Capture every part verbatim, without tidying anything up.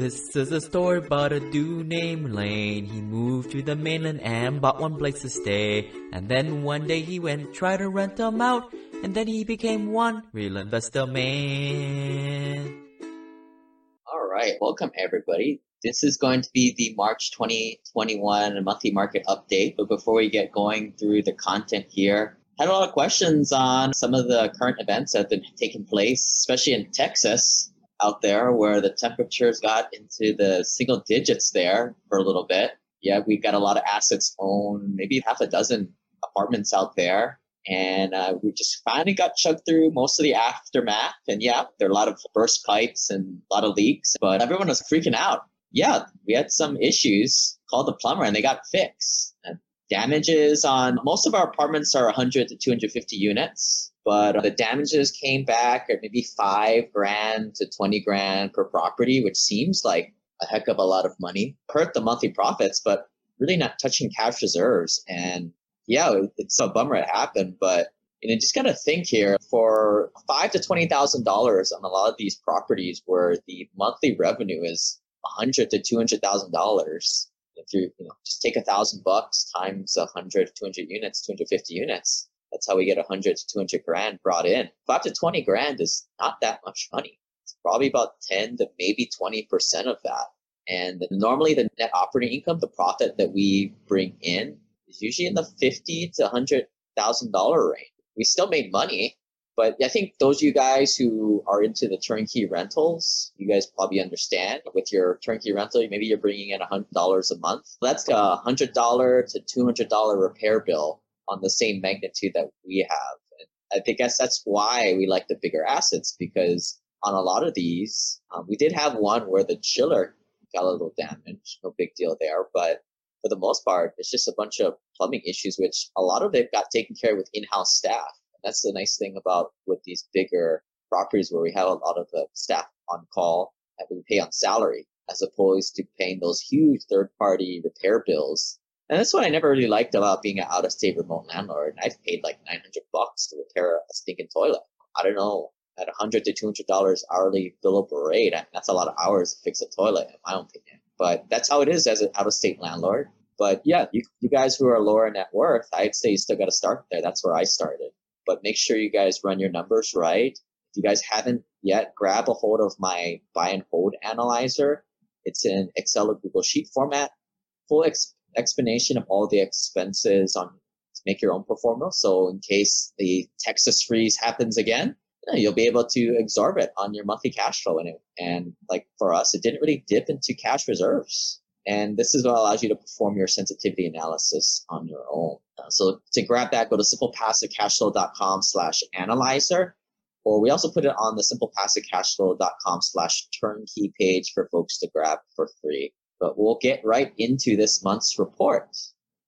This is a story about a dude named Lane. He moved to the mainland and bought one place to stay. And then one day he went and tried to rent them out. And then he became one real investor man. All right, welcome everybody. This is going to be the March twenty twenty-one monthly market update. But before we get going through the content here, I had a lot of questions on some of the current events that have been taking place, especially in Texas out there where the temperatures got into the single digits there for a little bit. Yeah, we've got a lot of assets owned, maybe half a dozen apartments out there. And uh, we just finally got chugged through most of the aftermath. And yeah, there are a lot of burst pipes and a lot of leaks, but everyone was freaking out. Yeah, we had some issues, called the plumber, and they got fixed. And damages on most of our apartments are one hundred to two hundred fifty units, but the damages came back at maybe five grand to twenty grand per property, which seems like a heck of a lot of money. Hurt the monthly profits, but really not touching cash reserves. And yeah, it's a bummer it happened, but you know, just got to think here, for five to twenty thousand dollars on a lot of these properties where the monthly revenue is one hundred to two hundred thousand dollars. If you you know, just take a thousand bucks times one hundred, two hundred units, two hundred fifty units. That's how we get one hundred to two hundred grand brought in. Five to twenty grand is not that much money. It's probably about ten to maybe twenty percent of that. And normally the net operating income, the profit that we bring in, is usually in the fifty thousand to one hundred thousand dollars range. We still made money, but I think those of you guys who are into the turnkey rentals, you guys probably understand. With your turnkey rental, maybe you're bringing in one hundred dollars a month. That's a one hundred to two hundred dollars repair bill on the same magnitude that we have. And I guess that's why we like the bigger assets, because on a lot of these, um, we did have one where the chiller got a little damage. No big deal there, but for the most part, it's just a bunch of plumbing issues, which a lot of it got taken care of with in-house staff. That's the nice thing about with these bigger properties where we have a lot of the staff on call that we pay on salary as opposed to paying those huge third-party repair bills. And that's what I never really liked about being an out-of-state remote landlord. I've paid like nine hundred bucks to repair a stinking toilet. I don't know, at one hundred to two hundred dollars hourly billable rate, that's a lot of hours to fix a toilet in my own opinion. But that's how it is as an out-of-state landlord. But yeah, you, you guys who are lower net worth, I'd say you still got to start there. That's where I started. But make sure you guys run your numbers right. If you guys haven't yet, grab a hold of my buy and hold analyzer. It's in Excel or Google Sheet format. Full ex- explanation of all the expenses on to make your own pro forma. So in case the Texas freeze happens again, you'll be able to absorb it on your monthly cash flow. And, and like for us, it didn't really dip into cash reserves. And this is what allows you to perform your sensitivity analysis on your own. So to grab that, go to simplepassivecashflow.com slash analyzer, or we also put it on the simplepassivecashflow.com slash turnkey page for folks to grab for free. But we'll get right into this month's report.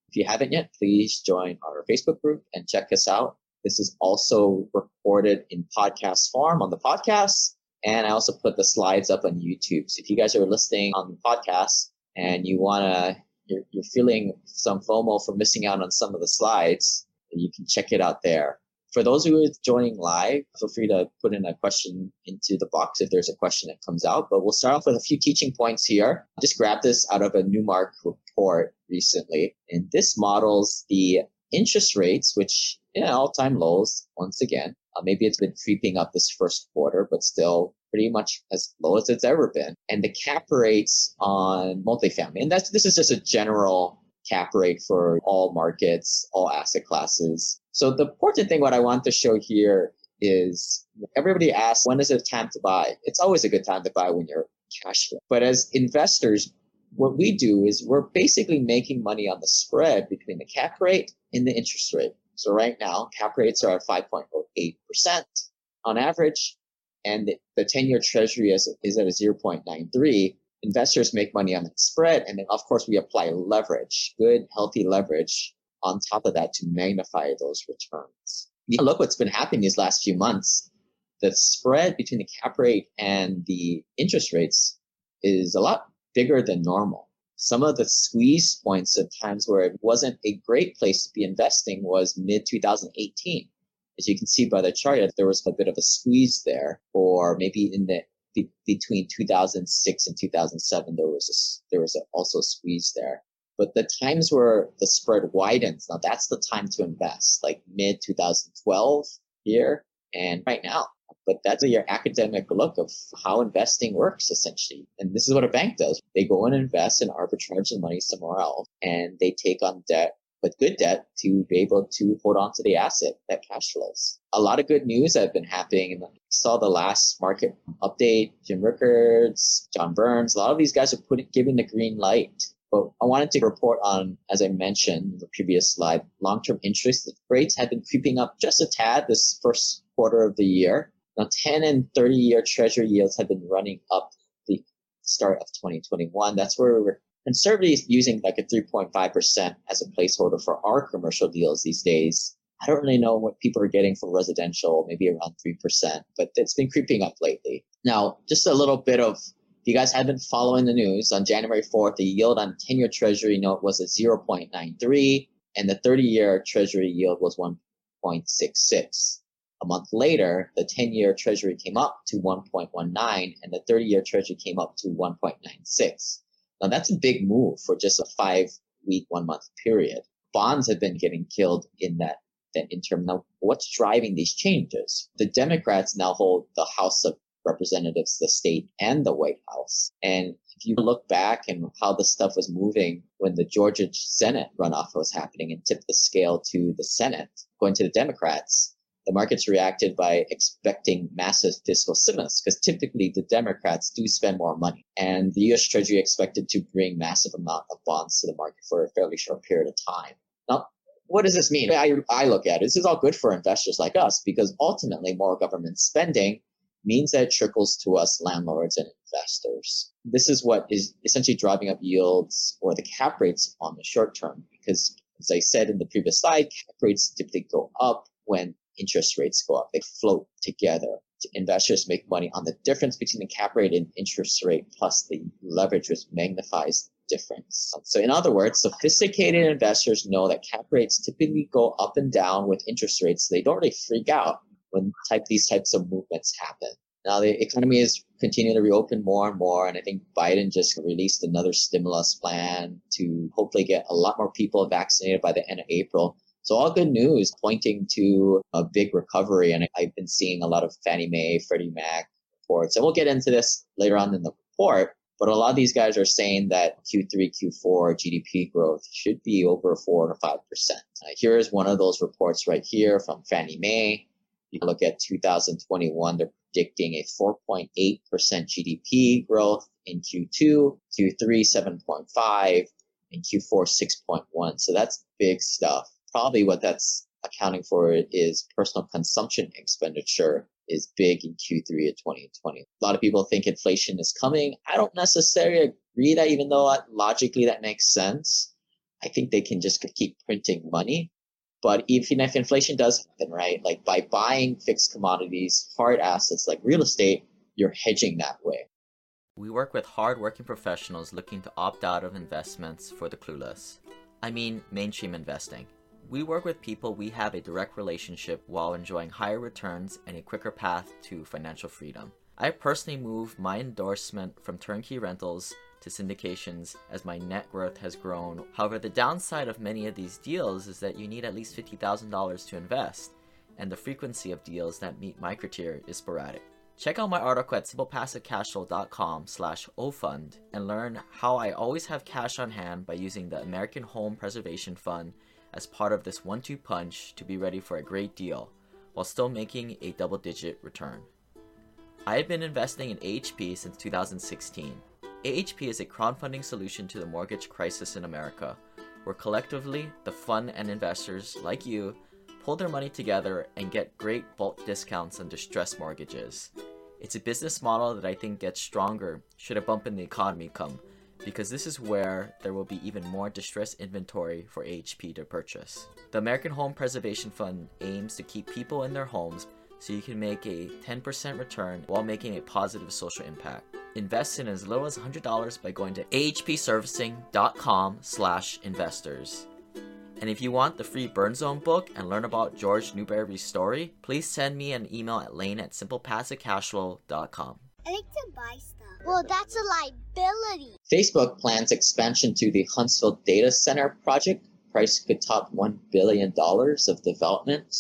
If you haven't yet, please join our Facebook group and check us out. This is also recorded in podcast form on the podcast, and I also put the slides up on YouTube. So if you guys are listening on the podcast and you want to You're, you're feeling some FOMO for missing out on some of the slides, you can check it out there. For those who are joining live, feel free to put in a question into the box if there's a question that comes out. But we'll start off with a few teaching points here. Just grab this out of a Newmark report recently. And this models the interest rates, which you know, all-time lows once again. Uh, maybe it's been creeping up this first quarter, but still pretty much as low as it's ever been. And the cap rates on multifamily. And that's this is just a general cap rate for all markets, all asset classes. So the important thing, what I want to show here is everybody asks, when is it time to buy? It's always a good time to buy when you're cash flow. But as investors, what we do is we're basically making money on the spread between the cap rate and the interest rate. So right now, cap rates are at five point oh eight percent on average. And the ten-year treasury is, is at a zero point nine three. Investors make money on that spread. And then, of course, we apply leverage, good, healthy leverage on top of that to magnify those returns. Yeah, look what's been happening these last few months. The spread between the cap rate and the interest rates is a lot bigger than normal. Some of the squeeze points of times where it wasn't a great place to be investing was mid twenty eighteen. As you can see by the chart, there was a bit of a squeeze there, or maybe in the be, between two thousand six and two thousand seven, there was a, there was a, also a squeeze there. But the times where the spread widens, now that's the time to invest, like mid two thousand twelve here and right now. But that's your academic look of how investing works, essentially. And this is what a bank does. They go and invest and arbitrage the money somewhere else, and they take on debt, but good debt, to be able to hold on to the asset that cash flows. A lot of good news that have been happening. We saw the last market update, Jim Rickards, John Burns, a lot of these guys are putting, giving the green light. But I wanted to report on, as I mentioned in the previous slide, long-term interest rates have been creeping up just a tad this first quarter of the year. Now, ten and thirty-year treasury yields have been running up the start of twenty twenty-one. That's where we were conservatively using like a three point five percent as a placeholder for our commercial deals these days. I don't really know what people are getting for residential, maybe around three percent, but it's been creeping up lately. Now, just a little bit of, if you guys have been following the news, on January fourth, the yield on ten-year treasury note was a zero point nine three, and the thirty-year treasury yield was one point six six. A month later, the ten-year treasury came up to one point one nine, and the thirty-year treasury came up to one point nine six. Now, that's a big move for just a five-week, one-month period. Bonds have been getting killed in that, that interim. Now, what's driving these changes? The Democrats now hold the House of Representatives, the state, and the White House. And if you look back and how the stuff was moving when the Georgia Senate runoff was happening and tipped the scale to the Senate, going to the Democrats, the markets reacted by expecting massive fiscal stimulus, because typically the Democrats do spend more money. And the U S Treasury expected to bring massive amount of bonds to the market for a fairly short period of time. Now, what does this mean? I, I look at it. This is all good for investors like us, because ultimately more government spending means that it trickles to us landlords and investors. This is what is essentially driving up yields or the cap rates on the short term, because as I said in the previous slide, cap rates typically go up when interest rates go up. They float together. Investors make money on the difference between the cap rate and interest rate plus the leverage, which magnifies the difference. So in other words, sophisticated investors know that cap rates typically go up and down with interest rates. So they don't really freak out when type these types of movements happen. Now, the economy is continuing to reopen more and more, and I think Biden just released another stimulus plan to hopefully get a lot more people vaccinated by the end of April. So all good news pointing to a big recovery. And I've been seeing a lot of Fannie Mae, Freddie Mac reports. And we'll get into this later on in the report. But a lot of these guys are saying that Q three, Q four G D P growth should be over four to five percent. Here is one of those reports right here from Fannie Mae. You look at two thousand twenty-one, they're predicting a four point eight percent G D P growth in Q two, Q three, seven point five, and Q four, six point one. So that's big stuff. Probably what that's accounting for is personal consumption expenditure is big in Q three of twenty twenty. A lot of people think inflation is coming. I don't necessarily agree that, even though logically that makes sense. I think they can just keep printing money. But even if inflation does happen, right, like by buying fixed commodities, hard assets like real estate, you're hedging that way. We work with hard-working professionals looking to opt out of investments for the clueless. I mean, mainstream investing. We work with people we have a direct relationship while enjoying higher returns and a quicker path to financial freedom. I personally moved my endorsement from turnkey rentals to syndications as my net worth has grown. However, the downside of many of these deals is that you need at least fifty thousand dollars to invest, and the frequency of deals that meet my criteria is sporadic. Check out my article at simple passive cash flow dot com slash O fund and learn how I always have cash on hand by using the American Home Preservation Fund as part of this one two punch to be ready for a great deal while still making a double-digit return. I have been investing in A H P since two thousand sixteen. A H P is a crowdfunding solution to the mortgage crisis in America, where collectively the fund and investors like you pull their money together and get great bulk discounts on distressed mortgages. It's a business model that I think gets stronger should a bump in the economy come, because this is where there will be even more distressed inventory for A H P to purchase. The American Home Preservation Fund aims to keep people in their homes so you can make a ten percent return while making a positive social impact. Invest in as little as one hundred dollars by going to A H P servicing dot com slash investors. And if you want the free Burn Zone book and learn about George Newberry's story, please send me an email at Lane at simple passive cash flow dot com. I like to buy stuff. Well, that's a liability. Facebook plans expansion to the Huntsville data center project. Price could top one billion dollars of development.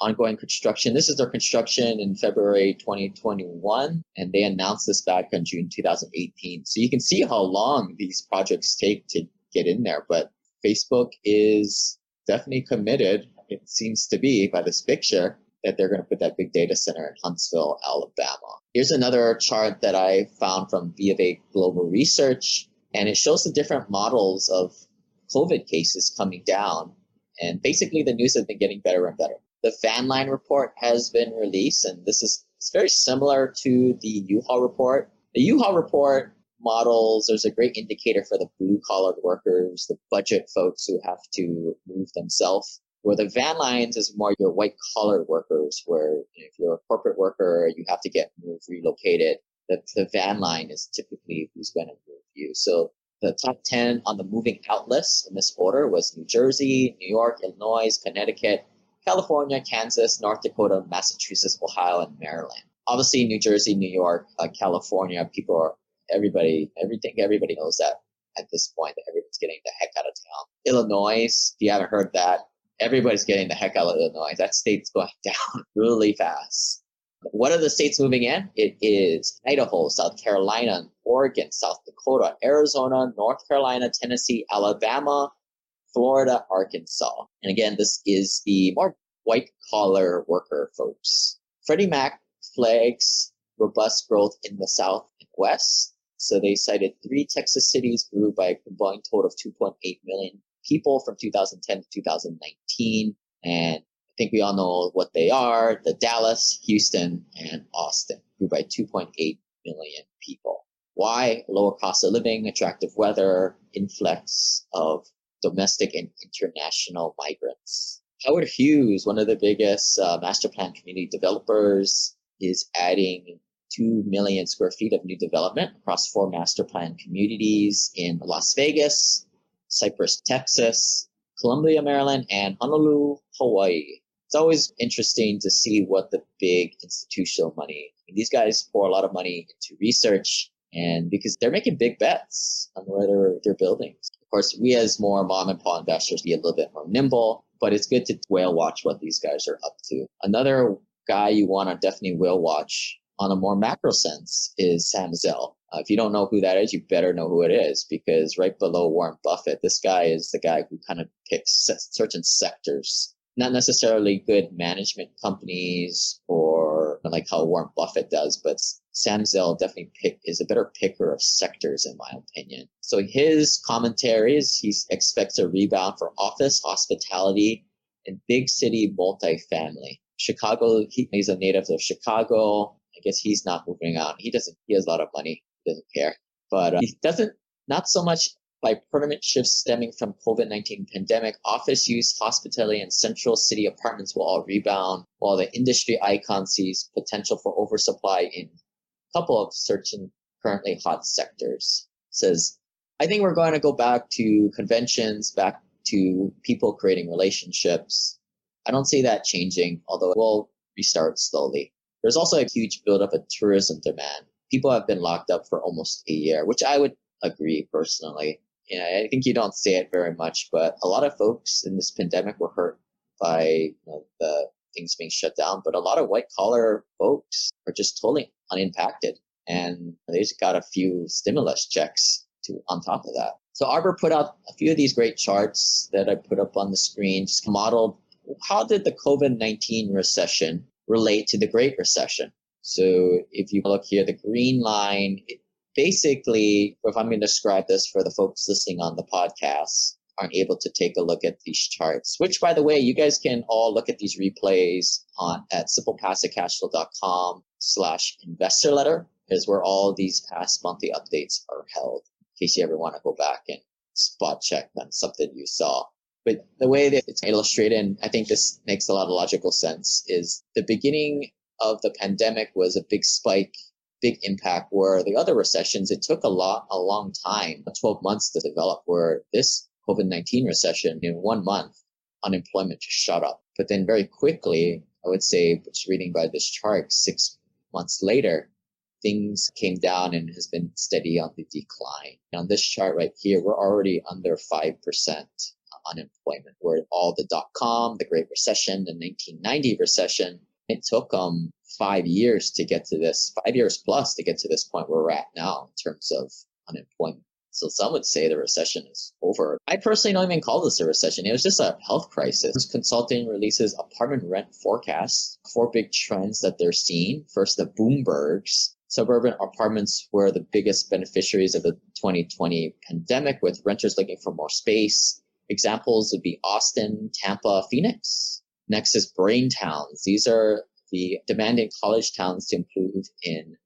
Ongoing construction. This is their construction in February twenty twenty-one, and they announced this back in June twenty eighteen. So you can see how long these projects take to get in there, but Facebook is definitely committed, it seems to be by this picture, that they're going to put that big data center in Huntsville, Alabama. Here's another chart that I found from V of A Global Research, and it shows the different models of COVID cases coming down. And basically the news has been getting better and better. The Van Line report has been released, and this is it's very similar to the U-Haul report. The U-Haul report models, there's a great indicator for the blue-collar workers, the budget folks who have to move themselves. Where the Van Lines is more your white-collar workers, where if you're a corporate worker, you have to get moved, relocated. The, the Van Line is typically who's going to move you. So the top ten on the moving out list in this order was New Jersey, New York, Illinois, Connecticut, California, Kansas, North Dakota, Massachusetts, Ohio, and Maryland. Obviously, New Jersey, New York, uh, California, people are, everybody, everything, everybody knows that at this point, that everyone's getting the heck out of town. Illinois, if you haven't heard that, everybody's getting the heck out of Illinois. That state's going down really fast. What are the states moving in? It is Idaho, South Carolina, Oregon, South Dakota, Arizona, North Carolina, Tennessee, Alabama, Florida, Arkansas. And again, this is the more white-collar worker folks. Freddie Mac flags robust growth in the South and West. So they cited three Texas cities grew by a combined total of two point eight million people from two thousand ten to two thousand nineteen, and I think we all know what they are. The Dallas, Houston, and Austin grew by two point eight million people. Why? Lower cost of living, attractive weather, influx of domestic and international migrants. Howard Hughes, one of the biggest uh, master plan community developers, is adding two million square feet of new development across four master plan communities in Las Vegas, Cypress, Texas, Columbia, Maryland, and Honolulu, Hawaii. It's always interesting to see what the big institutional money, these guys pour a lot of money into research, and because they're making big bets on where they're, they're building. Of course, we as more mom and pop investors be a little bit more nimble, but it's good to whale watch what these guys are up to. Another guy you want to definitely whale watch on a more macro sense is Sam Zell. Uh, if you don't know who that is, you better know who it is, because right below Warren Buffett, this guy is the guy who kind of picks certain sectors, not necessarily good management companies or like how Warren Buffett does, but Sam Zell definitely pick, is a better picker of sectors, in my opinion. So his commentaries, he expects a rebound for office, hospitality, and big city multifamily. Chicago, he, he's a native of Chicago. I guess he's not moving on. He doesn't, he has a lot of money. Doesn't care, but uh, he doesn't, not so much by permanent shifts stemming from COVID nineteen pandemic. Office use, hospitality, and central city apartments will all rebound, while the industry icon sees potential for oversupply in a couple of certain currently hot sectors. Says, I think we're going to go back to conventions, back to people creating relationships. I don't see that changing, although it will restart slowly. There's also a huge buildup of tourism demand. People have been locked up for almost a year, which I would agree personally. You know, I think you don't say it very much, but a lot of folks in this pandemic were hurt by you know, the things being shut down. But a lot of white-collar folks are just totally unimpacted, and they just got a few stimulus checks to on top of that. So Arbor put out a few of these great charts that I put up on the screen, just modeled how did the COVID nineteen recession relate to the Great Recession. So if you look here, the green line, it basically, if I'm going to describe this for the folks listening on the podcast, aren't able to take a look at these charts, which, by the way, you guys can all look at these replays on at simplepassivecashflow.com slash investor letter is where all these past monthly updates are held in case you ever want to go back and spot check on something you saw. But the way that it's illustrated, and I think this makes a lot of logical sense, is the beginning of the pandemic was a big spike, big impact, where the other recessions, it took a lot, a long time, twelve months to develop, where this COVID nineteen recession, in one month, unemployment just shot up. But then very quickly, I would say, just reading by this chart, six months later, things came down and has been steady on the decline. And on this chart right here, we're already under five percent unemployment, where all the dot-com, the Great Recession, the nineteen ninety recession, it took them five years to get to this, five years plus to get to this point where we're at now in terms of unemployment. So some would say the recession is over. I personally don't even call this a recession. It was just a health crisis. Consulting releases apartment rent forecasts, four big trends that they're seeing. First, the Bloombergs, suburban apartments were the biggest beneficiaries of the twenty twenty pandemic, with renters looking for more space. Examples would be Austin, Tampa, Phoenix. Next is brain towns. These are the demanding college towns to improve in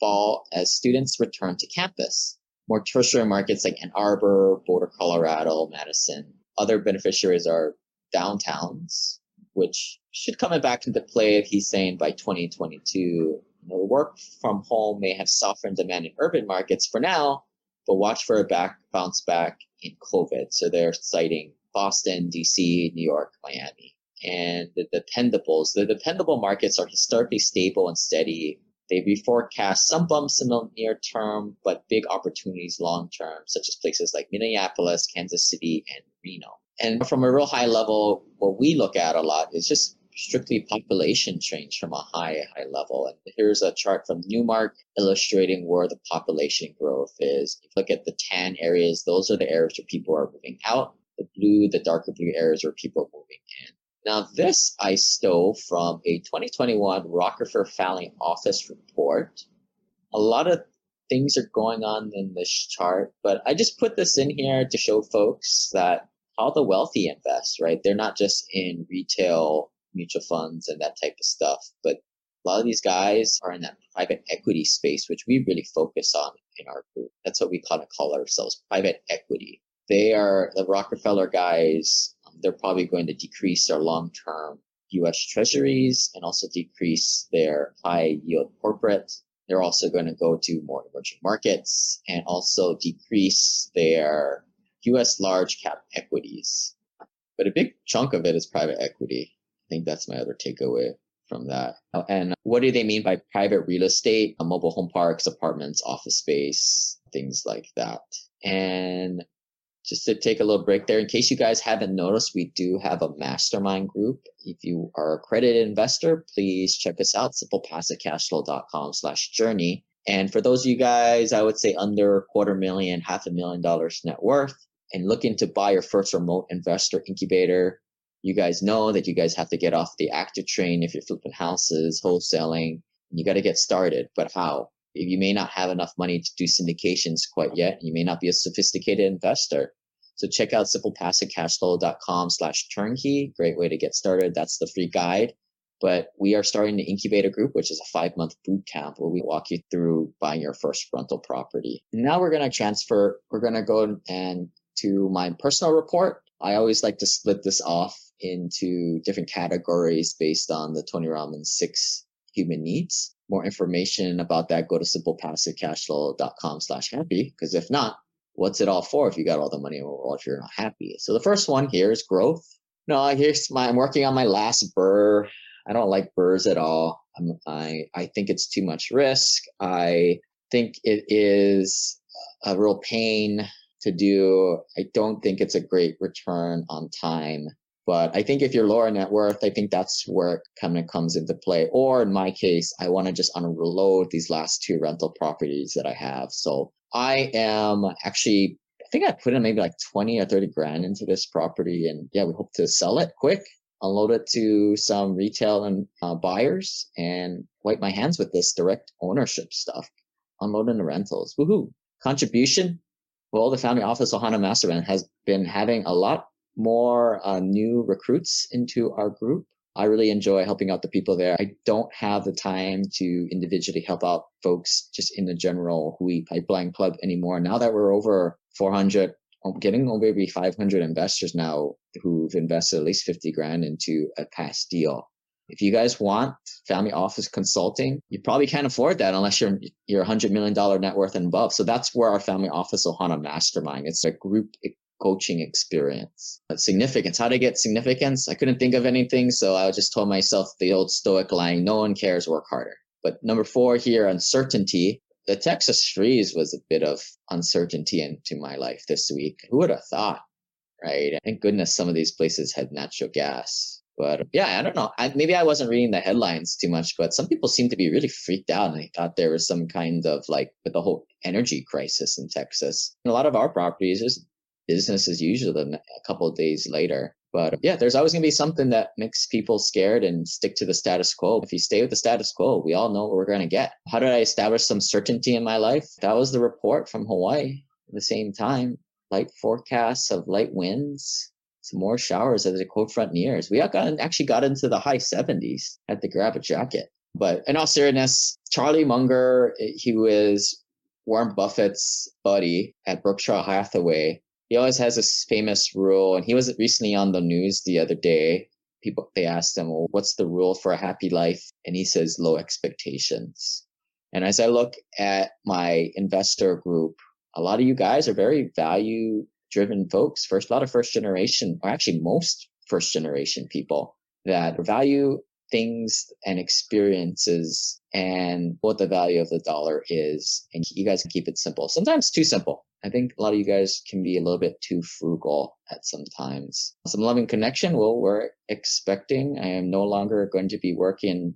fall as students return to campus. More tertiary markets like Ann Arbor, Boulder, Colorado, Madison. Other beneficiaries are downtowns, which should come back into play, he's saying, by twenty twenty-two. You know, work from home may have softened demand in urban markets for now, but watch for a back bounce back in COVID. So they're citing Boston, D C, New York, Miami. And the dependables. The dependable markets are historically stable and steady. They forecast some bumps in the near term, but big opportunities long term, such as places like Minneapolis, Kansas City, and Reno. And from a real high level, what we look at a lot is just strictly population change from a high, high level. And here's a chart from Newmark illustrating where the population growth is. If you look at the tan areas, those are the areas where people are moving out. The blue, the darker blue areas are people are moving in. Now, this I stole from a twenty twenty-one Rockefeller Family Office report. A lot of things are going on in this chart, but I just put this in here to show folks that how the wealthy invest, right? They're not just in retail mutual funds and that type of stuff, but a lot of these guys are in that private equity space, which we really focus on in our group. That's what we kind of call ourselves, private equity. They are the Rockefeller guys. They're probably going to decrease their long-term U S treasuries and also decrease their high-yield corporate. They're also going to go to more emerging markets and also decrease their U S large-cap equities. But a big chunk of it is private equity. I think that's my other takeaway from that. And what do they mean by private real estate? Mobile home parks, apartments, office space, things like that. And just to take a little break there, in case you guys haven't noticed, we do have a mastermind group. If you are a accredited investor, please check us out, simplepassivecashflow.com slash journey. And for those of you guys, I would say under a quarter million, half a million dollars net worth, and looking to buy your first remote investor incubator, you guys know that you guys have to get off the active train if you're flipping houses, wholesaling, and you got to get started. But how? You may not have enough money to do syndications quite yet. You may not be a sophisticated investor. So check out simplepassivecashflow.com slash turnkey. Great way to get started. That's the free guide. But we are starting the incubator group, which is a five-month boot camp where we walk you through buying your first rental property. Now we're going to transfer. We're going to go and to my personal report. I always like to split this off into different categories based on the Tony Robbins six human needs. More information about that, go to simplepassivecashflow.com slash happy. Because if not, what's it all for if you got all the money in the world if you're not happy? So the first one here is growth. No, here's my, I'm working on my last burr. I don't like burrs at all. I'm, I, I think it's too much risk. I think it is a real pain to do. I don't think it's a great return on time. But I think if you're lower net worth, I think that's where it kind of comes into play. Or in my case, I want to just unload these last two rental properties that I have. So I am actually, I think I put in maybe like twenty or thirty grand into this property. And yeah, we hope to sell it quick, unload it to some retail and uh, buyers, and wipe my hands with this direct ownership stuff. Unloading the rentals. Woohoo. Contribution. Well, the family office Ohana Mastermind has been having a lot more uh, new recruits into our group. I really enjoy helping out the people there. I don't have the time to individually help out folks just in the general Hudo Pipeline Club anymore. Now that we're over four hundred, I'm getting over maybe five hundred investors now who've invested at least fifty grand into a past deal. If you guys want family office consulting, you probably can't afford that unless you're you're one hundred million dollars net worth and above. So that's where our family office Ohana Mastermind, it's a group coaching experience. But significance, how to get significance? I couldn't think of anything, so I just told myself the old stoic line, no one cares, work harder. But number four here, uncertainty. The Texas freeze was a bit of uncertainty into my life this week. Who would have thought, right? Thank goodness some of these places had natural gas. But yeah, I don't know. I, maybe I wasn't reading the headlines too much, but some people seem to be really freaked out. And I thought there was some kind of like with the whole energy crisis in Texas. And a lot of our properties is business as usual a couple of days later. But yeah, there's always going to be something that makes people scared and stick to the status quo. If you stay with the status quo, we all know what we're going to get. How did I establish some certainty in my life? That was the report from Hawaii. At the same time, light forecasts of light winds, some more showers as the cold front nears. We got, actually got into the high seventies at the grab a jacket. But in all seriousness, Charlie Munger, he was Warren Buffett's buddy at Berkshire Hathaway. He always has this famous rule, and he was recently on the news the other day. People, they asked him, well, what's the rule for a happy life? And he says, low expectations. And as I look at my investor group, a lot of you guys are very value-driven folks. First, a lot of first-generation, or actually most first-generation people that value things and experiences and what the value of the dollar is. And you guys can keep it simple. Sometimes too simple. I think a lot of you guys can be a little bit too frugal at some times. Some loving connection. Well, we're expecting. I am no longer going to be working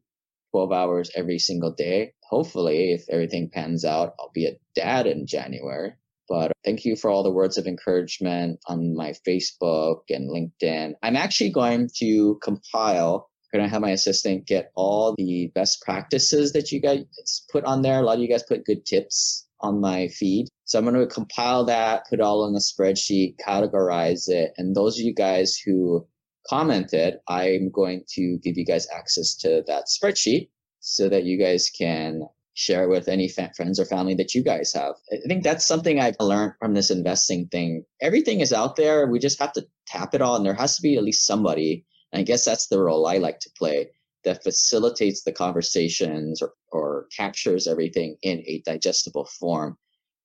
twelve hours every single day. Hopefully, if everything pans out, I'll be a dad in January. But thank you for all the words of encouragement on my Facebook and LinkedIn. I'm actually going to compile. I'm going to have my assistant get all the best practices that you guys put on there. A lot of you guys put good tips on my feed. So I'm going to compile that, put it all in a spreadsheet, categorize it. And those of you guys who commented, I'm going to give you guys access to that spreadsheet so that you guys can share with any fa- friends or family that you guys have. I think that's something I've learned from this investing thing. Everything is out there. We just have to tap it all. And there has to be at least somebody. And I guess that's the role I like to play that facilitates the conversations or, or captures everything in a digestible form.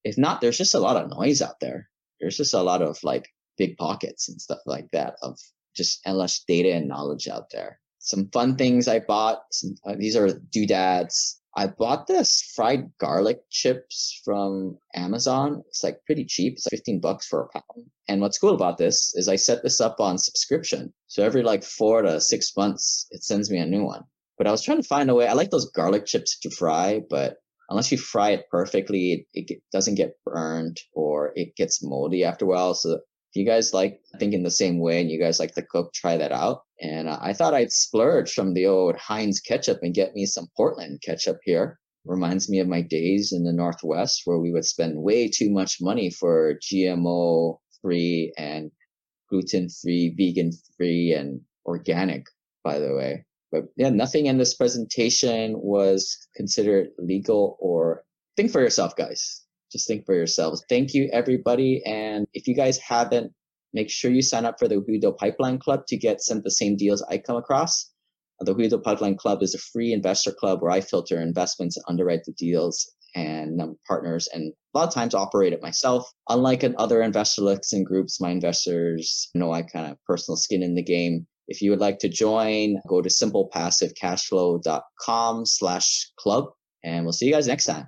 If not, there's just a lot of noise out there. There's just a lot of like big pockets and stuff like that of just endless data and knowledge out there. Some fun things I bought. Some, uh, these are doodads. I bought this fried garlic chips from Amazon. It's like pretty cheap. It's like fifteen bucks for a pound. And what's cool about this is I set this up on subscription. So every like four to six months, it sends me a new one. But I was trying to find a way. I like those garlic chips to fry, but unless you fry it perfectly, it, it doesn't get burned or it gets moldy after a while. So if you guys like thinking the same way and you guys like to cook, try that out. And I thought I'd splurge from the old Heinz ketchup and get me some Portland ketchup here. Reminds me of my days in the Northwest where we would spend way too much money for G M O-free and gluten-free, vegan-free, and organic, by the way. But yeah, nothing in this presentation was considered legal or think for yourself, guys. Just think for yourselves. Thank you, everybody. And if you guys haven't, make sure you sign up for the Hudo Pipeline Club to get sent the same deals I come across. The Hudo Pipeline Club is a free investor club where I filter investments and underwrite the deals and um, partners, and a lot of times operate it myself. Unlike in other investor listing groups, my investors know I kind of have personal skin in the game. If you would like to join, go to simplepassivecashflow.com slash club, and we'll see you guys next time.